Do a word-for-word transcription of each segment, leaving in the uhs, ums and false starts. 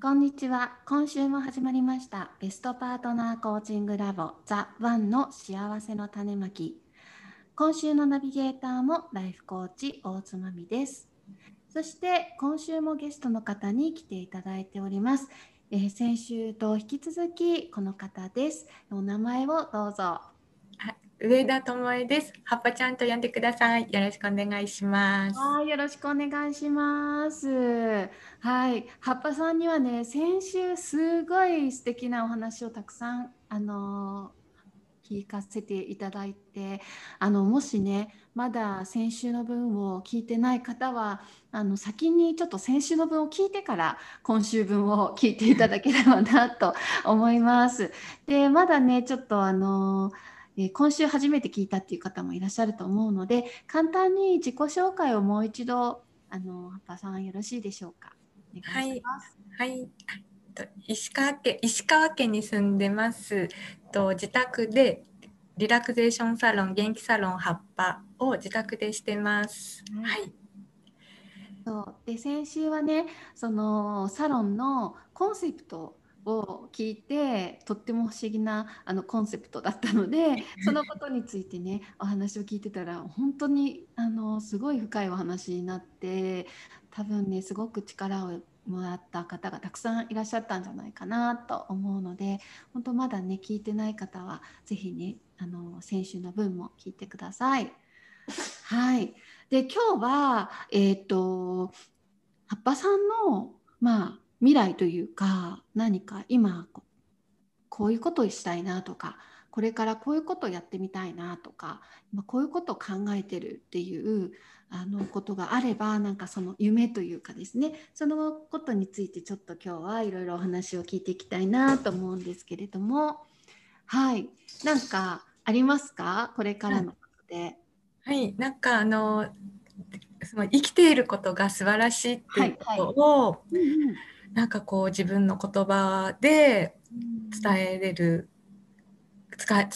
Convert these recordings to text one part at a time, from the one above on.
こんにちは。今週も始まりましたベストパートナーコーチングラボザ・ワンの幸せの種まき。今週のナビゲーターもライフコーチ大津まみです。そして今週もゲストの方に来ていただいております、えー、先週と引き続きこの方です。お名前をどうぞ。上田智恵です。はっぱちゃんと呼んでください。よろしくお願いします。あ、よろしくお願いします。はい、はっぱさんにはね、先週すごい素敵なお話をたくさんあの聞かせていただいて、あのもしねまだ先週の分を聞いてない方はあの先にちょっと先週の分を聞いてから今週分を聞いていただければなと思います。で、まだねちょっとあの。今週初めて聞いたっていう方もいらっしゃると思うので、簡単に自己紹介をもう一度あのはっぱさんよろしいでしょうか。お願いします。はい、はい、石川県、石川県に住んでます。と自宅でリラクゼーションサロン元気サロンはっぱを自宅でしてます。うん、はい。そうで先週はねそのサロンのコンセプトを聞いてとっても不思議なあのコンセプトだったので、そのことについてねお話を聞いてたら本当にあのすごい深いお話になって、多分ねすごく力をもらった方がたくさんいらっしゃったんじゃないかなと思うので、本当まだね聞いてない方はぜひねあの先週の分も聞いてください。はい、で今日はえっとはっぱさんのまあ未来というか、何か今こういうことをしたいなとか、これからこういうことをやってみたいなとか、こういうことを考えてるっていうあのことがあれば、なんかその夢というかですね、そのことについてちょっと今日はいろいろお話を聞いていきたいなと思うんですけれども、はい、なんかありますか？これからのことで。はい、なんかあのその生きていることが素晴らしいっていうことを、はいはい、うんうん、なんかこう自分の言葉で伝えれる、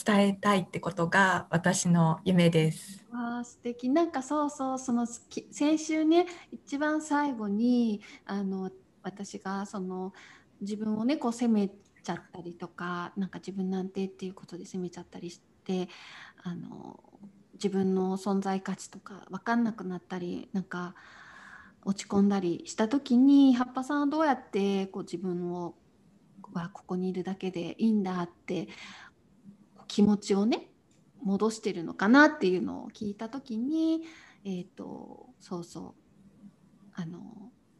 伝えたいってことが私の夢です。わあ素敵。なんかそうそう、その先週ね一番最後にあの私がその自分をねこう責めちゃったりとか、なんか自分なんてっていうことで責めちゃったりしてあの自分の存在価値とか分かんなくなったり、なんか落ち込んだりした時にはっぱさんはどうやってこう自分をはここにいるだけでいいんだって気持ちをね戻してるのかなっていうのを聞いた時に、えっとそうそうあの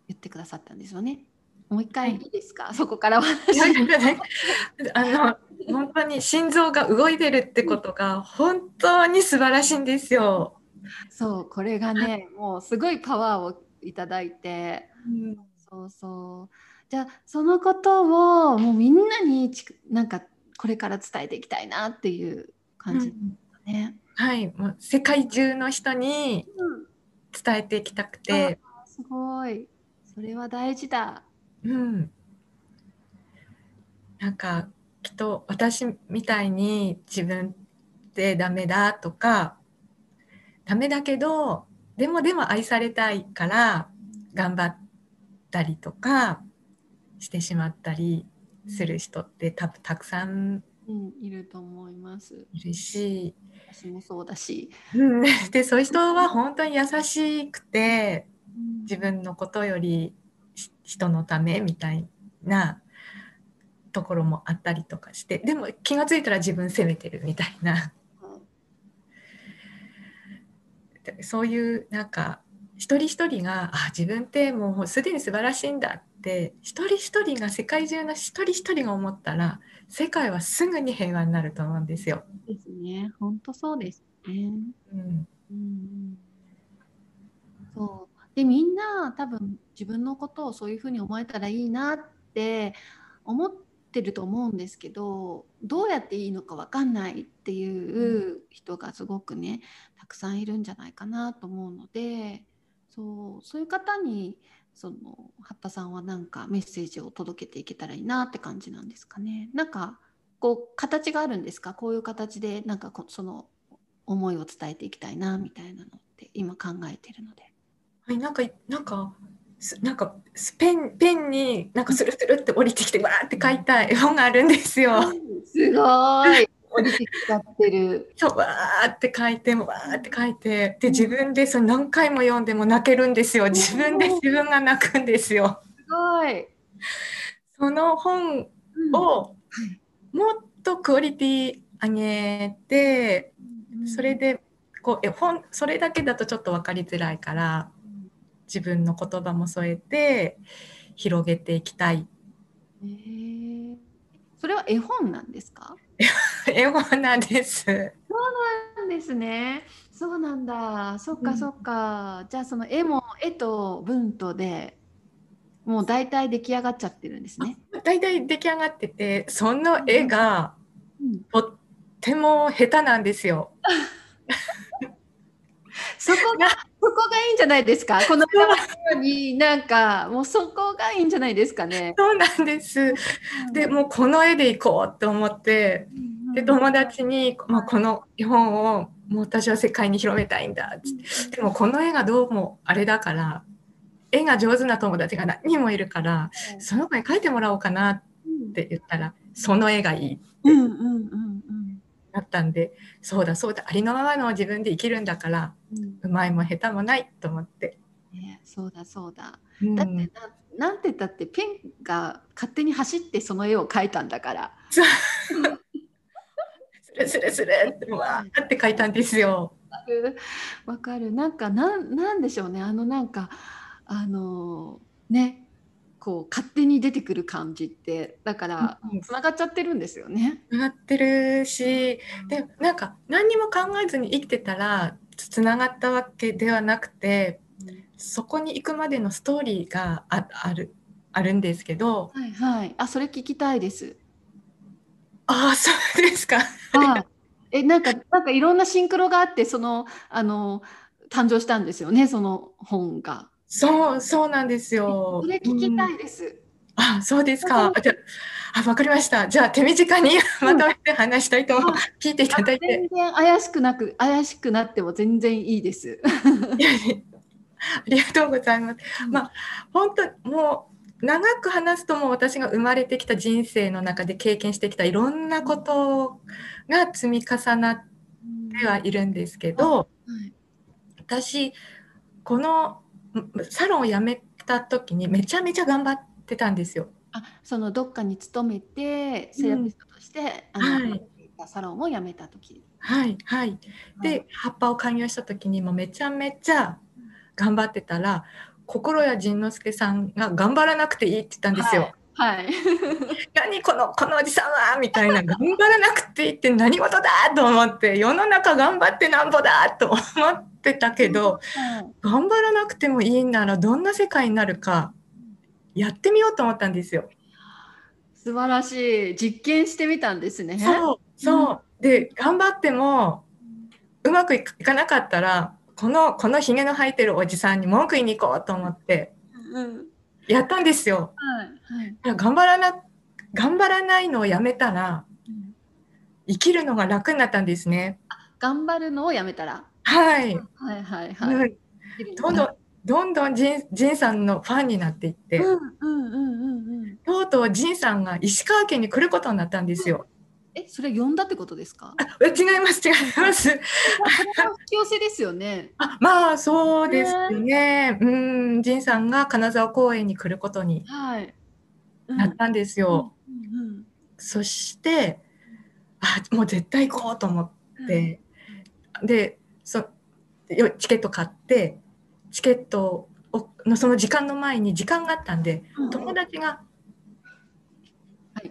言ってくださったんですよね。もう一回いいですか、はい、そこからはあの本当に心臓が動いてるってことが本当に素晴らしいんですよ。そうこれがねもうすごいパワーをいただいて、うん、そうそう、じゃあそのことをもうみんなになんかこれから伝えていきたいなっていう感じですね、うん、はい、もう世界中の人に伝えていきたくて、うん、すごいそれは大事だ、うん、なんかきっと私みたいに自分ってダメだとかダメだけどでもでも愛されたいから頑張ったりとかしてしまったりする人ってたぶんたくさんいると思います。いるし、私もそうだし、うん、でそういう人は本当に優しくて自分のことより人のためみたいなところもあったりとかして、でも気がついたら自分責めてるみたいな。そういうなんか一人一人があ自分ってもうすでに素晴らしいんだって一人一人が世界中の一人一人が思ったら世界はすぐに平和になると思うんですよ。ですね、本当そうですね、うんうん、そうでみんな多分自分のことをそういうふうに思えたらいいなって思ってると思うんですけど、どうやっていいのか分かんないっていう人がすごくねたくさんいるんじゃないかなと思うので、そう、そういう方にその八田さんはなんかメッセージを届けていけたらいいなって感じなんですかね。なんかこう形があるんですか？こういう形でなんかこその思いを伝えていきたいなみたいなのって今考えてるので、はい、なんかなんかなんかペンペンになんかスルスルって降りてきてわーって書いた絵本があるんですよ。すごい降りてきちゃってる。そうわーって書いてもわーって書いて、で自分でその何回も読んでも泣けるんですよ。自分で自分が泣くんですよ。すごい。その本をもっとクオリティ上げて、それでこう絵本それだけだとちょっと分かりづらいから。自分の言葉も添えて広げていきたい。えー、それは絵本なんですか？絵本なんです。そうなんですね。そうなんだ。そっかそっか。うん、じゃあその絵も絵と文とでもう大体出来上がっちゃってるんですね。大体出来上がってて、その絵がとっても下手なんですよ。そこがそこがいいんじゃないですか。このようになんかもうそこがいいんじゃないですかね。そうなんです。でもうこの絵でいこうと思って、で友達に、まあ、この絵本をもう私は世界に広めたいんだって。でもこの絵がどうもあれだから、絵が上手な友達が何人もいるから、その子に描いてもらおうかなって言ったら、その絵がいいって。うんうんうんうん。なったんで、そうだそうだ、ありのままの自分で生きるんだから、うん、うまいも下手もないと思って、ね、そうだそうだ、うん、だってな、なんてだってペンが勝手に走ってその絵を描いたんだからスレスレスレってわーって描いたんですよ。わかる。なんかなん、なんでしょうね、あのなんかあのー、ねこう勝手に出てくる感じって、だからつながっちゃってるんですよね。つながってるし、でなんか何にも考えずに生きてたらつながったわけではなくて、そこに行くまでのストーリーが あ, あるあるんですけど、はいはい、あそれ聞きたいです。ああそうですか。あえなんかなんかいろんなシンクロがあってそのあの誕生したんですよね、その本が。そう、そうなんですよ。それ聞きたいです。うん、あ、そうですか。じゃあ、あ、わかりました。じゃあ手短にまとめて話したいと、うん、聞いていただいて。全然怪しくなく怪しくなっても全然いいです。いやありがとうございます。まあ本当もう長く話すともう私が生まれてきた人生の中で経験してきたいろんなことが積み重なってはいるんですけど、うんはい、私このサロンを辞めた時にめちゃめちゃ頑張ってたんですよ。あ、そのどっかに勤めてセラピストとして、うん、あの、はい、サロンを辞めた時。はいはい。で、葉っぱを開業した時にもめちゃめちゃ頑張ってたら、心谷仁之助さんが頑張らなくていいって言ったんですよ。はい。はい、何このこのおじさんはみたいな、頑張らなくていいって何事だと思って、世の中頑張ってなんぼだと思って。ってたけど、頑張らなくてもいいならどんな世界になるかやってみようと思ったんですよ。素晴らしい。実験してみたんですね。そうそう、うん、で頑張ってもうまくいかなかったらこのこのひげの生えてるおじさんに文句言いに行こうと思ってやったんですよ。うんはいはい、頑張らな頑張らないのをやめたら生きるのが楽になったんですね。頑張るのをやめたら。はい、はいはいはい、うん、どんどんどんどんジン、ジンさんのファンになっていって、うんうんうんうん、とうとうジンさんが石川県に来ることになったんですよ。え、それ呼んだってことですか？あ、違います違います。それは引き寄せですよね。あ、まあそうですね。うん、ジンさんが金沢公園に来ることになったんですよ。うんうんうん、そして、あ、もう絶対行こうと思って、うん、で。そチケット買ってチケットをのその時間の前に時間があったんで、うん、友達が、はい、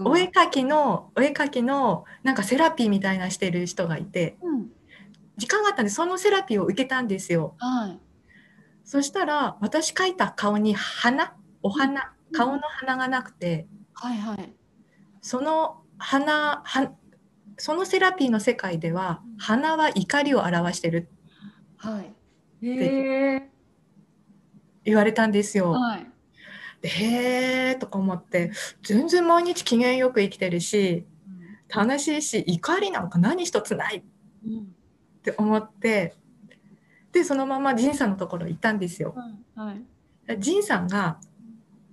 お絵描きのお絵描きのなんかセラピーみたいなしてる人がいて、うん、時間があったんでそのセラピーを受けたんですよ。はい、そしたら私描いた顔に花お花顔の花がなくて、はいはい、その花はそのセラピーの世界では花は怒りを表してるって言われたんですよ。はい、でへーとか思って全然毎日機嫌よく生きてるし楽しいし怒りなんか何一つないって思ってでそのまま仁さんのところ行ったんですよ。仁さんが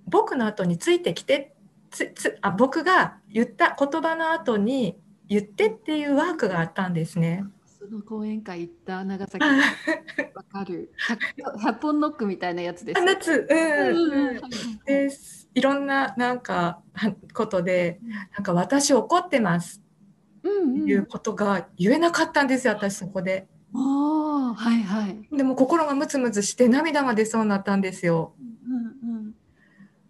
僕の後についてきてつつあ僕が言った言葉の後に言ってっていうワークがあったんですね。その講演会行った長崎わかるひゃっぽんノックみたいなやつです。夏いろんななんかことでなんか私怒ってますっていうことが言えなかったんですよ、うんうん、私そこで。あ、はいはい、でも心がムツムツして涙が出そうになったんですよ。うんうん、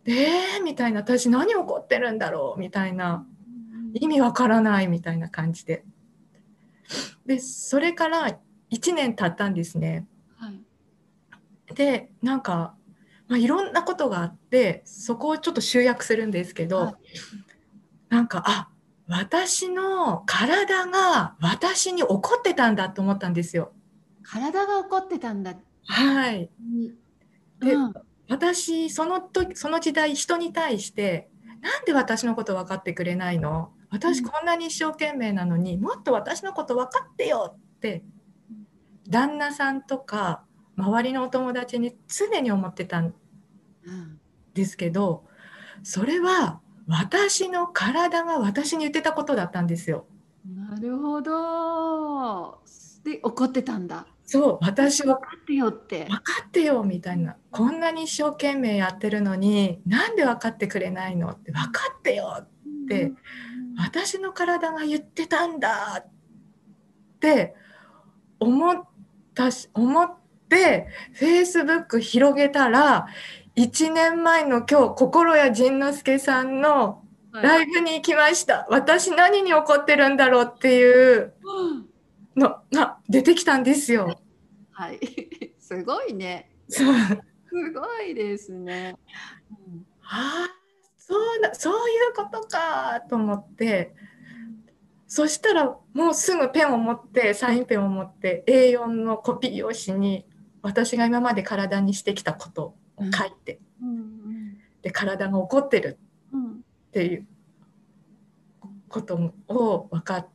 えーみたいな私何怒ってるんだろうみたいな。意味わからないみたいな感じででそれからいちねん経ったんですね、はい、でなんか、まあ、いろんなことがあってそこをちょっと集約するんですけど、はい、なんかあ私の体が私に怒ってたんだと思ったんですよ。体が怒ってたんだ、はい、で、うん、私その時その時代人に対してなんで私のこと分かってくれないの私こんなに一生懸命なのにもっと私のこと分かってよって旦那さんとか周りのお友達に常に思ってたんですけどそれは私の体が私に言ってたことだったんですよ。なるほど。で怒ってたんだ。そう私は分かってよって分かってよみたいなこんなに一生懸命やってるのになんで分かってくれないのって分かってよって、うん私の体が言ってたんだって思ったし思ってフェイスブック広げたらいちねんまえの今日心谷仁之助さんのライブに行きました、はい、私何に怒ってるんだろうっていうのが出てきたんですよ。はい、すごいねすごいですね、うん、はあそうだ、そういうことかと思ってそしたらもうすぐペンを持ってサインペンを持って エーよん のコピー用紙に私が今まで体にしてきたことを書いて、うんうん、で体が怒ってるっていうことを分かっ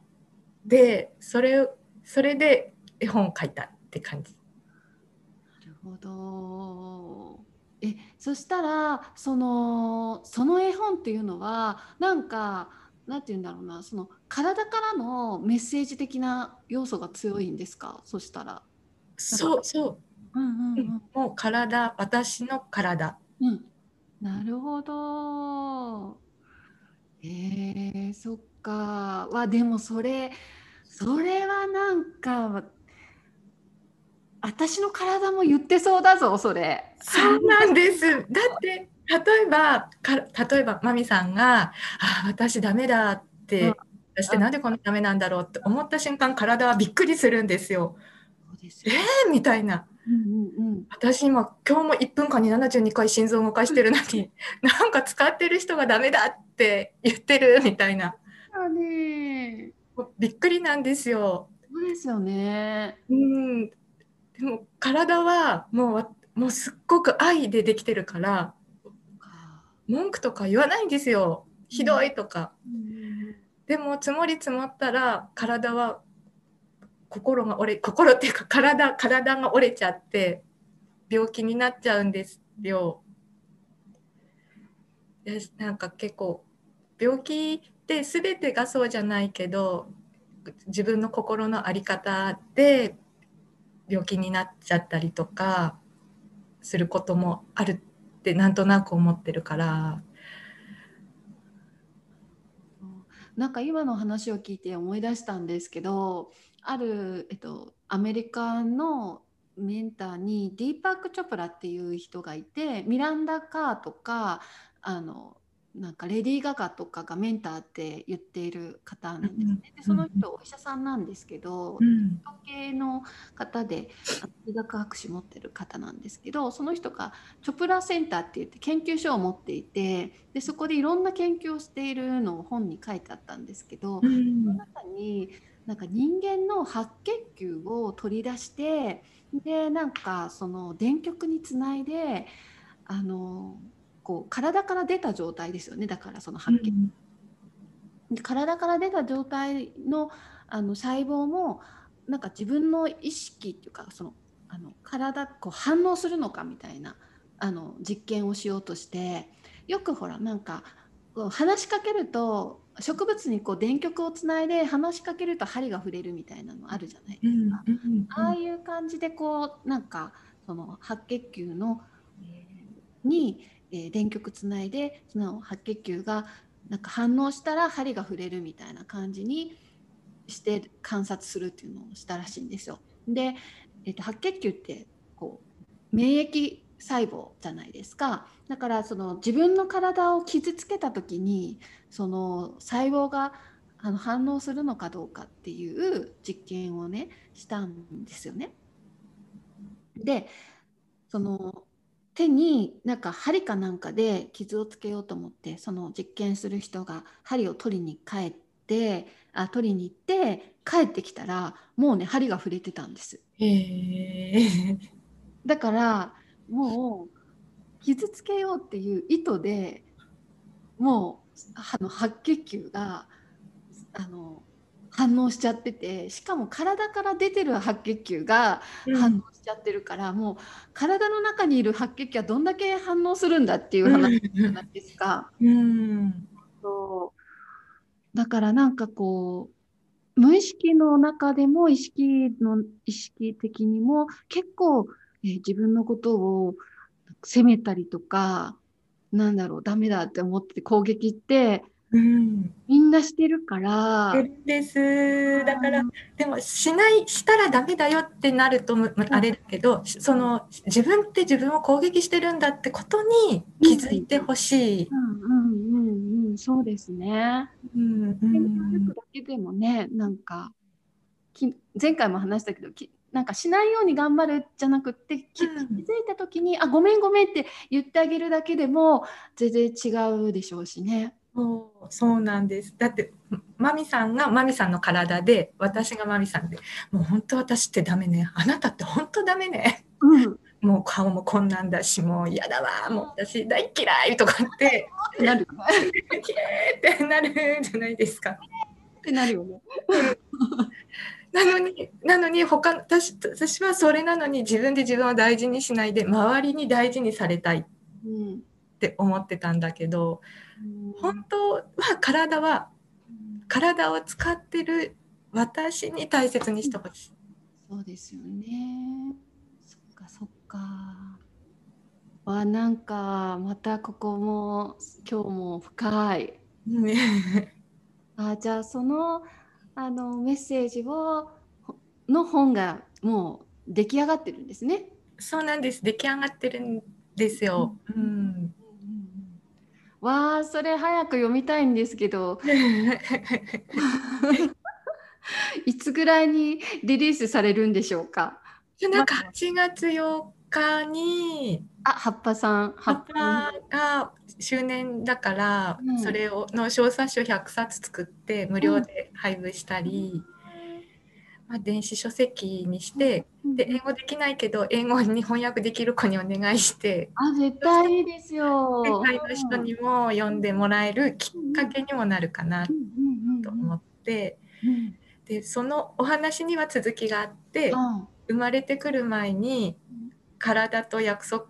てそれ、それで絵本を書いたって感じ。なるほど。えそしたらそのその絵本っていうのはなんかなんて言うんだろうなその体からのメッセージ的な要素が強いんですか？そしたらそうそう、うんうんうん、もう体私の体、うん、なるほど。えー、そっかわでもそれそれはなんか私の体も言ってそうだぞそれ。そうなんですだって例えばか例えばマミさんがあ私ダメだって、うん、私ってなんでこんなダメなんだろうって思った瞬間体はびっくりするんですよ。そうですよえー、みたいな、うんうんうん、私今今日もいっぷんかんにななじゅうにかい心臓を動かしてるのになんか使ってる人がダメだって言ってるみたいなあねびっくりなんですよ。そうですよね、うんでも体はもう、もうすっごく愛でできてるから文句とか言わないんですよひどいとか、うん、でも積もり積もったら体は心が折れ心っていうか体、体が折れちゃって病気になっちゃうんですよ。なんか結構病気って全てがそうじゃないけど自分の心の在り方で病気になっちゃったりとかすることもあるってなんとなく思ってるからなんか今の話を聞いて思い出したんですけどある、えっと、アメリカのメンターにディーパーク・チョプラっていう人がいてミランダ・カーとかあのなんかレディー・ガガとかがメンターって言っている方なんですね。でその人お医者さんなんですけど、うん、統計の方で医学博士持ってる方なんですけど、その人がチョプラセンターって言って研究所を持っていて、でそこでいろんな研究をしているのを本に書いてあったんですけど、うん、その中になんか人間の白血球を取り出して、でなんかその電極につないであのこう体から出た状態ですよね。だからその白血、うん、体から出た状態 の, あの細胞もなんか自分の意識っていうかそのあの体こう反応するのかみたいなあの実験をしようとして、よくほらなんか話しかけると植物にこう電極をつないで話しかけると針が触れるみたいなのあるじゃないですか、うんうんうん、ああいう感じでこうなんかその白血球の、えー、に、えー、電極つないでその白血球がなんか反応したら針が触れるみたいな感じにして観察するっていうのをしたらしいんですよ。で、えーと、白血球ってこう免疫細胞じゃないですか。だからその自分の体を傷つけた時にその細胞があの反応するのかどうかっていう実験をねしたんですよね。でその手になんか針かなんかで傷をつけようと思ってその実験する人が針を取りに帰ってあ取りに行って帰ってきたらもうね針が触れてたんです。へーだからもう傷つけようっていう意図でもうあの白血球があの反応しちゃってて、しかも体から出てる白血球が反応しちゃってるから、うん、もう体の中にいる白血球はどんだけ反応するんだっていう話じゃないですか、うん、そうだからなんかこう無意識の中でも意識の意識的にも結構えー、自分のことを責めたりとかなんだろうダメだって思って攻撃って、うん、みんなしてるからです。だからでもしないしたらダメだよってなるとあれだけど、うん、その自分って自分を攻撃してるんだってことに気づいてほしい。うんうんうんうん、そうですね。うんうん、だけでもねなんかき前回も話したけどきなんかしないように頑張るじゃなくって気づいた時に、うん、あごめんごめんって言ってあげるだけでも全然違うでしょうしね。そう、そうなんです。だってマミさんがマミさんの体で私がマミさんでもう本当私ってダメねあなたって本当ダメね、うん、もう顔もこんなんだしもう嫌だわもう私大嫌いとかってなる嫌いってなるじゃないですかってなるよねなのに、なのに他私、私はそれなのに自分で自分を大事にしないで周りに大事にされたいって思ってたんだけど、うん、本当は体は体を使ってる私に大切にしてほしい、うん、そうですよね。そっかそっか。わなんかまたここも今日も深い、ね、あじゃあそのあのメッセージをの本がもう出来上がってるんですね。そうなんです。出来上がってるんですよ。うんうんうん、わあ、それ早く読みたいんですけど。いつぐらいにリリースされるんでしょうか。なんかはちがつようかに、あ、葉っぱさん、葉っぱが周年だから、うん、それをの小冊子をひゃくさつ作って無料で配布したり、うんまあ、電子書籍にして、うん、で英語できないけど英語に翻訳できる子にお願いして、あ、絶対いいですよ。世界の人にも読んでもらえるきっかけにもなるかなと思って、でそのお話には続きがあって、うん、生まれてくる前に体と約束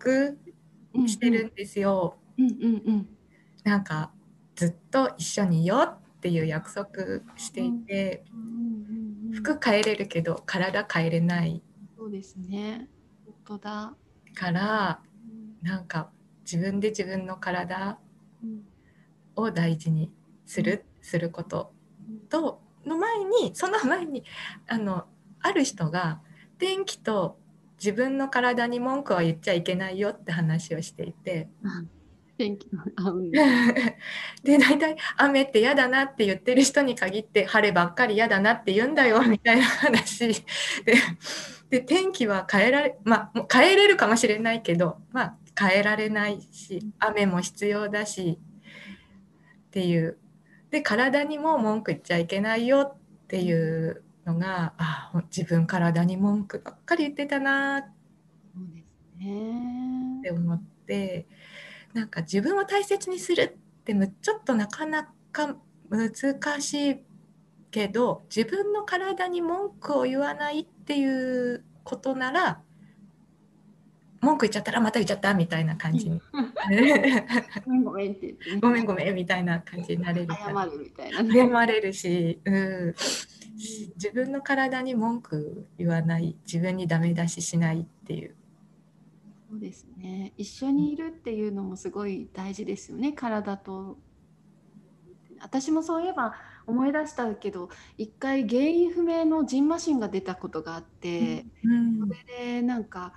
してるんですよ、うんうんうん、なんかずっと一緒にいよっていう約束していて、うんうんうん、服変えれるけど体変えれない。そうですね。本当だからなんか自分で自分の体を大事にする、うん、することとの前にその前に あの、ある人が天気と自分の体に文句は言っちゃいけないよって話をしていて、うん、天気の雨で大体雨って嫌だなって言ってる人に限って晴ればっかり嫌だなって言うんだよみたいな話で、で天気は変えられ、まあ、変えれるかもしれないけど、まあ、変えられないし雨も必要だしっていう、で体にも文句言っちゃいけないよっていうのが、ああ自分体に文句ばっかり言ってたなって。そうですねって思って、なんか自分を大切にするってちょっとなかなか難しいけど、自分の体に文句を言わないっていうことなら文句言っちゃったらまた言っちゃったみたいな感じにごめんって言って、ね、ごめんごめんみたいな感じになれるから謝るみたいな、ね、謝れるし、うん、自分の体に文句言わない、自分にダメ出ししないっていう。そうですね、一緒にいるっていうのもすごい大事ですよね、体と。私もそういえば思い出したけど、一回原因不明のじんましんが出たことがあって、うん、それでなんか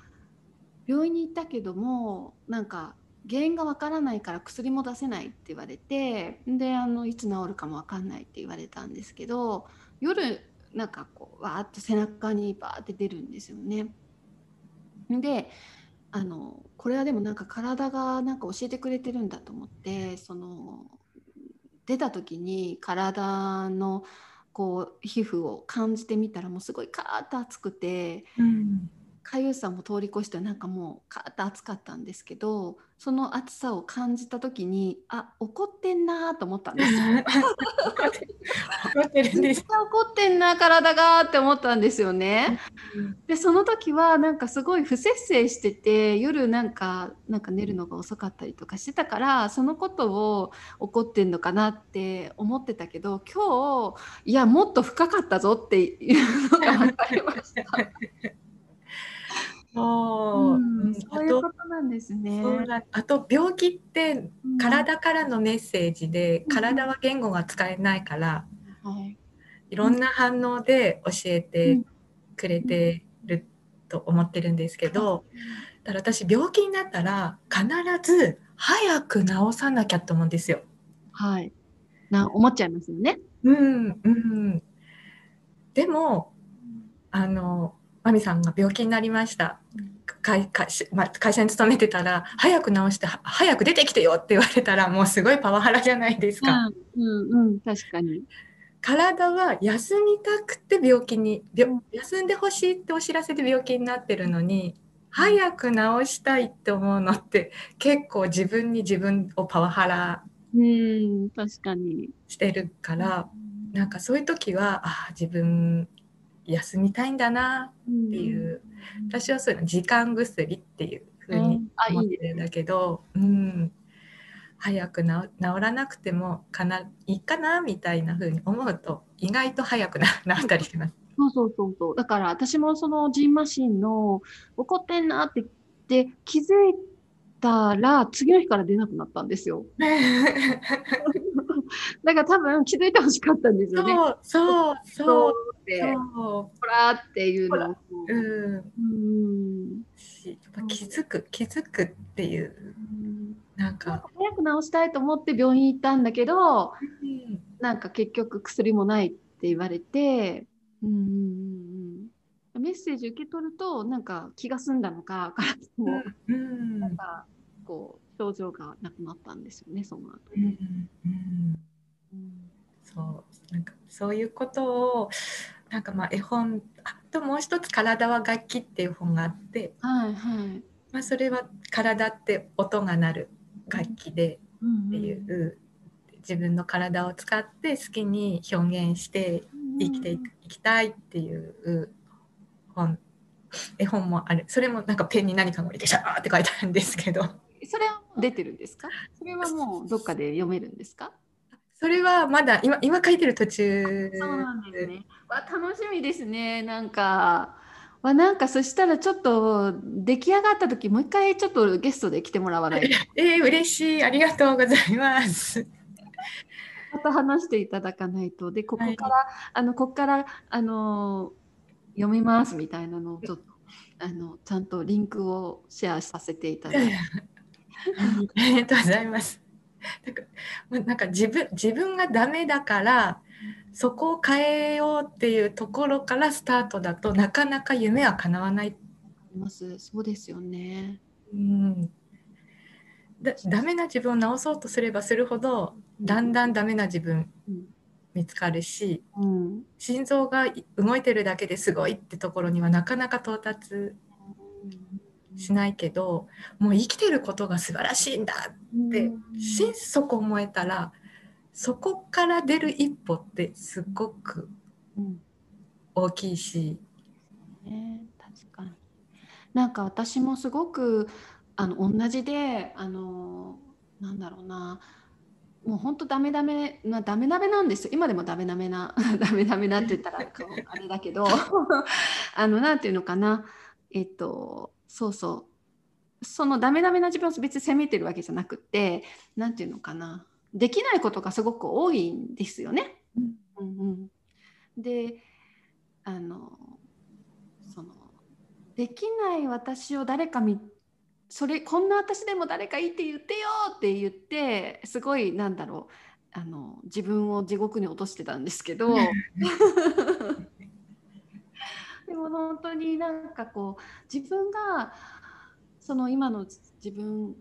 病院に行ったけどもなんか原因がわからないから薬も出せないって言われて、であのいつ治るかもわかんないって言われたんですけど、夜なんかこうわーっと背中にバーって出るんですよね。であのこれはでもなんか体がなんか教えてくれてるんだと思って、その出た時に体のこう皮膚を感じてみたらもうすごいカーッと熱くて、うん、かゆさも通り越してなんかもうカーッと熱かったんですけど、その熱さを感じた時にあ怒ってんなと思ったんですよめっちゃ怒ってんな体がって思ったんですよね。でその時はなんかすごい不節制してて、夜なんかなんか寝るのが遅かったりとかしてたから、そのことを怒ってんのかなって思ってたけど、今日いやもっと深かったぞっていうのが分かりましたおうん、そういうことなんですね。あと病気って体からのメッセージで、うん、体は言語が使えないから、うん、いろんな反応で教えてくれてると思ってるんですけど、だから私病気になったら必ず早く治さなきゃと思うんですよ。はい、な思っちゃいますよね。うんうん、でもあのマミさんが病気になりました。会、会、まあ、会社に勤めてたら早く治して早く出てきてよって言われたらもうすごいパワハラじゃないですか。うんうんうん、確かに。体は休みたくて病気に病休んでほしいってお知らせで病気になってるのに早く治したいって思うのって結構自分に自分をパワハラしてるから、うん、なんかそういう時はあ自分休みたいんだなっていう、うん、私はそういうの時間薬っていう風に思ってるんだけど、うんうん、早くな治らなくてもかないいかなみたいな風に思うと意外と早くな治ったりします。そうそうそうそう、だから私もそのじんましんの怒ってんなってで気づいたら次の日から出なくなったんですよだから多分気づいてほしかったんですよね。そうそうそうそう、ほらっていうのを、うんうん、やっぱ気づく気づくっていう、うん、なんか早く治したいと思って病院行ったんだけど、うん、なんか結局薬もないって言われて、うん、メッセージ受け取るとなんか気が済んだのかからも、うん、なんかこう症状がなくなったんですよね、その後。うんうんうん、そうなんかそういうことをなんかまあ絵本あともう一つ「体は楽器」っていう本があって、はいはいまあ、それは体って音が鳴る楽器でっていう、うんうん、自分の体を使って好きに表現して生きていきたいっていう本絵本もある。それもなんかペンに何か入れてシャーって書いてあるんですけど。それは出てるんですか？それはもうどっかで読めるんですか？それはまだ 今, 今書いてる途中。そうなんですね。わ楽しみですね。なんかわなんかそしたらちょっと出来上がった時もう一回ちょっとゲストで来てもらわないと。えー、嬉しい、ありがとうございます。また話していただかないと。でここから、はい、あのここからあの読みますみたいなのをちょっとあのちゃんとリンクをシェアさせていただいて。ありがとうございます。なんか、なんか自分、自分がダメだからそこを変えようっていうところからスタートだとなかなか夢は叶わない。そうですよね。うん。だ、ダメな自分を直そうとすればするほどだんだんダメな自分見つかるし、うん、心臓が動いてるだけですごいってところにはなかなか到達しないけど、もう生きてることが素晴らしいんだって心底思えたら、そこから出る一歩ってすごく大きいし、ね、確かに。なんか私もすごくあの同じで、あのなんだろうな、もう本当ダメダメなダメダメなんですよ。今でもダメダメなダメダメなって言ったらあれだけどあのなんていうのかな、えっとそうそう、そのダメダメな自分を別に責めてるわけじゃなくて、なんていうのかな、できないことがすごく多いんですよね。うんうんうん、で、あのそのできない私を誰か見それこんな私でも誰かいいって言ってよって言って、すごいなんだろう、あの自分を地獄に落としてたんですけどでも本当になんかこう自分がその今の自分、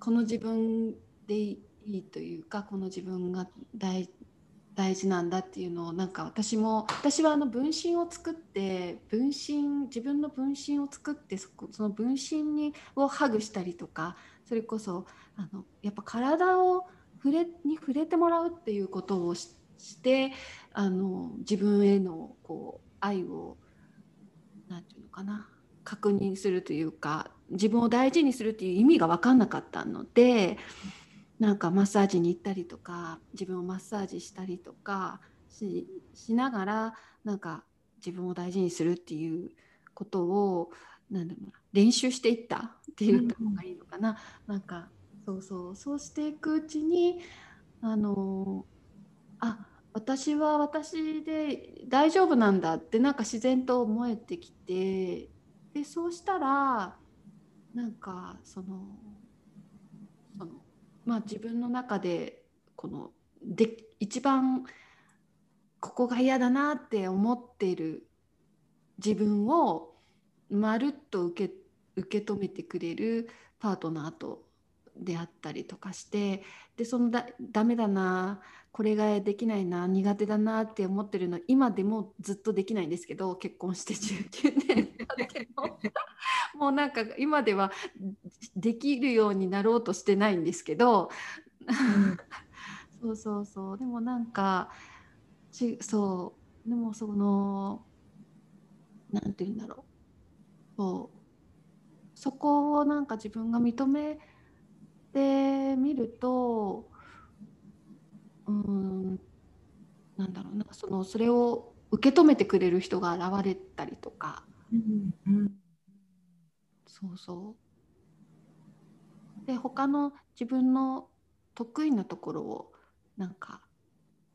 この自分でいいというか、この自分が 大, 大事なんだっていうのを、なんか私も私はあの分身を作って分身自分の分身を作って、 そ, こその分身にをハグしたりとか、それこそあのやっぱ体を触れに触れてもらうっていうことを し, してあの自分へのこう愛をなんていうのかな、確認するというか、自分を大事にするっていう意味が分かんなかったので、なんかマッサージに行ったりとか、自分をマッサージしたりとか し, しながら、なんか自分を大事にするっていうことをなんだろう練習していったっていうのがいいのかな、うん、なんかそうそうそうしていくうちに、あのあ私は私で大丈夫なんだってなんか自然と思えてきて、でそうしたらなんかそのその、まあ、自分の中でこので一番ここが嫌だなって思っている自分をまるっと受け、受け止めてくれるパートナーとであったりとかして、でそのだダメだな、これができないな、苦手だなって思ってるの今でもずっとできないんですけど、結婚してじゅうきゅうねん経ってももうなんか今ではできるようになろうとしてないんですけど、うん、そうそうそう、でもなんかちそうでもそのなんていうんだろう、そうそこをなんか自分が認めで見ると、うーん、なんだろうな、そのそれを受け止めてくれる人が現れたりとか、うんうん、そうそう。で他の自分の得意なところをなんか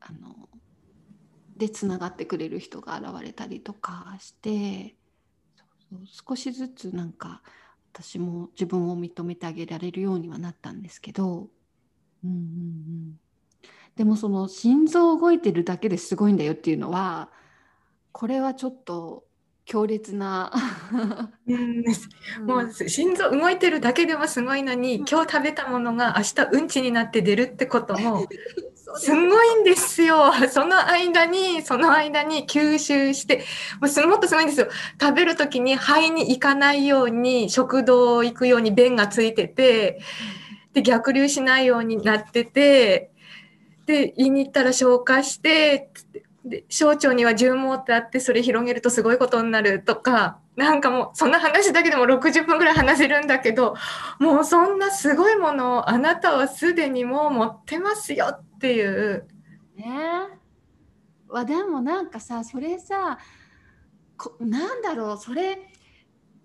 あのでつながってくれる人が現れたりとかして、そうそう、少しずつなんか。私も自分を認めてあげられるようにはなったんですけど、うんうんうん、でもその心臓動いてるだけですごいんだよっていうのは、これはちょっと強烈なうんです、もう心臓動いてるだけでもすごいのに、うん、今日食べたものが明日うんちになって出るってこともすごいんですよ。その間にその間に吸収して、もうもっとすごいんですよ。食べる時に肺に行かないように食道行くように便がついてて、で逆流しないようになってて、で胃に行ったら消化して、で小腸には重毛ってあって、それ広げるとすごいことになるとか、なんかもうそんな話だけでもろくじゅっぷんぐらい話せるんだけど、もうそんなすごいものをあなたはすでにもう持ってますよっていうね。わでもなんかさ、それさ、こなんだろう、それ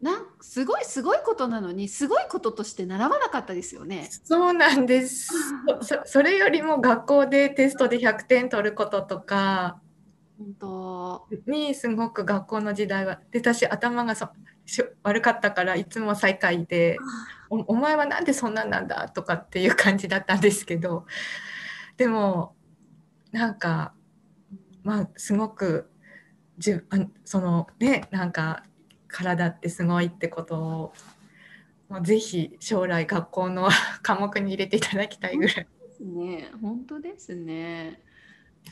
なんすごいすごいことなのに、すごいこととして習わなかったですよね。そうなんですそ, それよりも学校でテストでひゃくてん取ることとか本当にすごく学校の時代は、で私頭がそ悪かったからいつも最下位でお, お前はなんでそんなんなんだとかっていう感じだったんですけど、でもなんかまあすごくじゅあそのねなんか体ってすごいってことをもうぜひ将来学校の科目に入れていただきたいぐらいですね。本当ですね。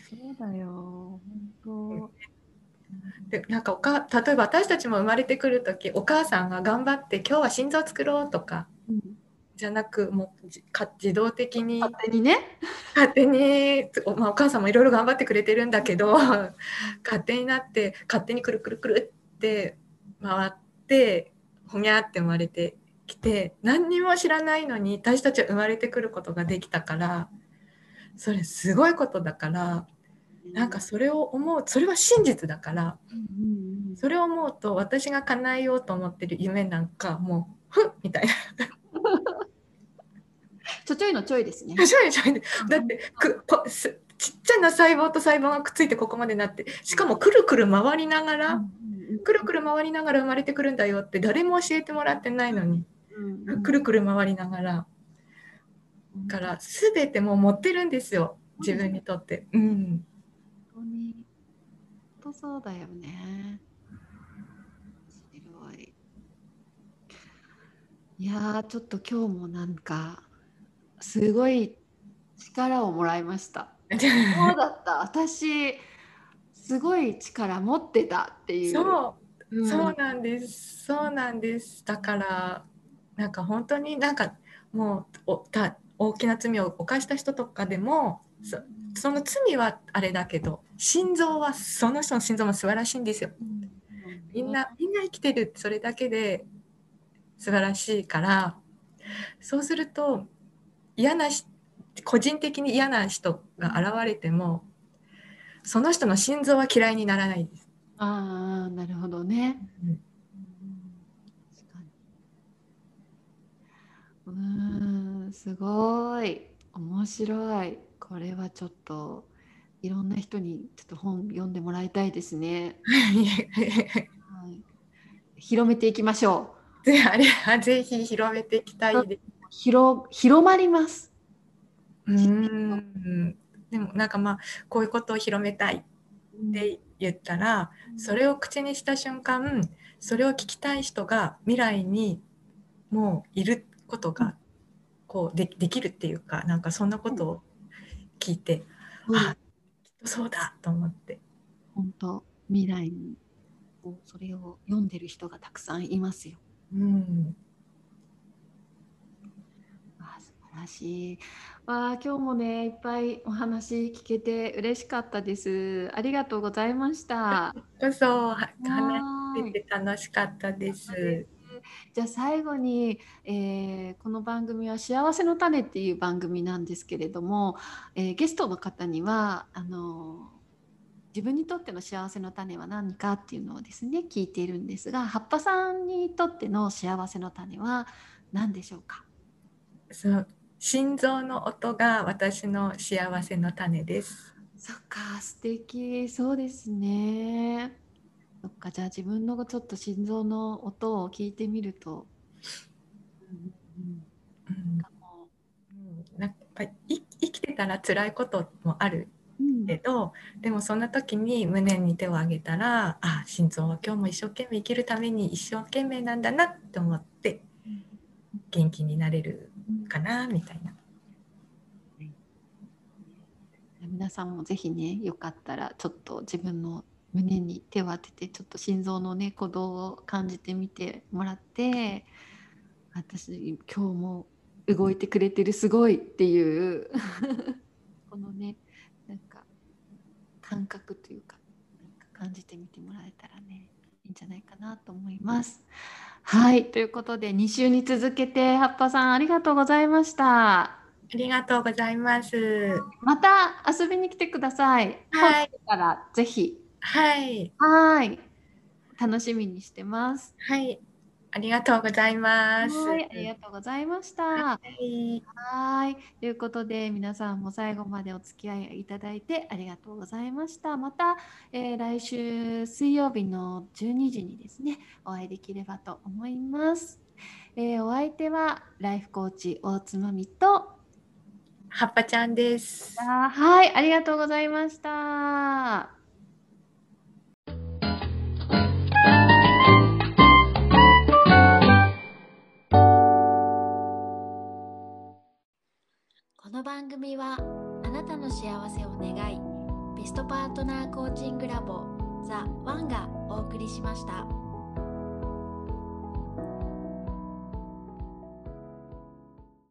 そうだよ本当。でなんかおか例えば私たちも生まれてくるときお母さんが頑張って今日は心臓作ろうとか、うん、じゃなくもう自動的に勝手にね勝手に、まあ、お母さんもいろいろ頑張ってくれてるんだけど勝手になって勝手にくるくるくるって回ってほにゃって生まれてきて何にも知らないのに私たちは生まれてくることができたからそれすごいことだからなんかそれを思うそれは真実だからそれを思うと私が叶えようと思ってる夢なんかもうふっみたいなちょちょいのちょいですね。ちょちょいちょいでだってくこすちっちゃな細胞と細胞がくっついてここまでなってしかもくるくる回りながらくるくる回りながら生まれてくるんだよって誰も教えてもらってないのに、うんうん、くるくる回りながら、うん、から全てもう持ってるんですよ自分にとって、うん、本当に本当そうだよね。白い。いやーちょっと今日もなんかすごい力をもらいましたそうだった私すごい力持ってたっていう。そう、うん、そうなんです。そうなんです。だからなんか本当になんかもうおた大きな罪を犯した人とかでも そ, その罪はあれだけど心臓はその人の心臓も素晴らしいんですよ。うん、みんなみんな生きてるそれだけで素晴らしいからそうすると嫌なし個人的に嫌な人が現れても。その人の心臓は嫌いにならないです。ああ、なるほどね。うん、確かに。うーん、すごい面白い。これはちょっといろんな人にちょっと本読んでもらいたいですね。はい、広めていきましょう。あれはぜひ広めていきたいです。広広まります。うーん。でもなんかまあこういうことを広めたいって言ったら、うん、それを口にした瞬間それを聞きたい人が未来にもういることがこう で, できるっていうかなんかそんなことを聞いて、うん、あきっとそうだと思って本当未来にそれを読んでる人がたくさんいますよ。うん話わ今日もねいっぱいお話聞けて嬉しかったです。ありがとうございました。こそ話してて楽しかったです。じゃあ最後に、えー、この番組は幸せの種っていう番組なんですけれども、えー、ゲストの方にはあの自分にとっての幸せの種は何かっていうのをですね聞いているんですが、葉っぱさんにとっての幸せの種は何でしょうか。そう心臓の音が私の幸せの種です。そっか素敵そうですね。そっかじゃあ自分のちょっと心臓の音を聞いてみると、うん、なんかもう、なんかい生きてたら辛いこともあるけど、うん、でもそんな時に胸に手をあげたら、あ心臓は今日も一生懸命生きるために一生懸命なんだなって思って元気になれる。かなみたいな、はい、皆さんもぜひねよかったらちょっと自分の胸に手を当ててちょっと心臓のね鼓動を感じてみてもらって私今日も動いてくれてるすごいっていうこのねなんか感覚というか、なんか感じてみてもらえたらねいいんじゃないかなと思います。はい、ということでに週に続けて葉っぱさんありがとうございました。ありがとうございます。また遊びに来てください。はい。からぜひ。はい。はい。楽しみにしてます。はい。ありがとうございます。はい、ありがとうございました。はい。はい。ということで皆さんも最後までお付き合いいただいてありがとうございました。また、えー、来週水曜日のじゅうにじにですね、お会いできればと思います。えー、お相手はライフコーチ大津まみとはっぱちゃんです。あ、はい、ありがとうございました。この番組はあなたの幸せを願いベストパートナーコーチングラボザ・ワンがお送りしました。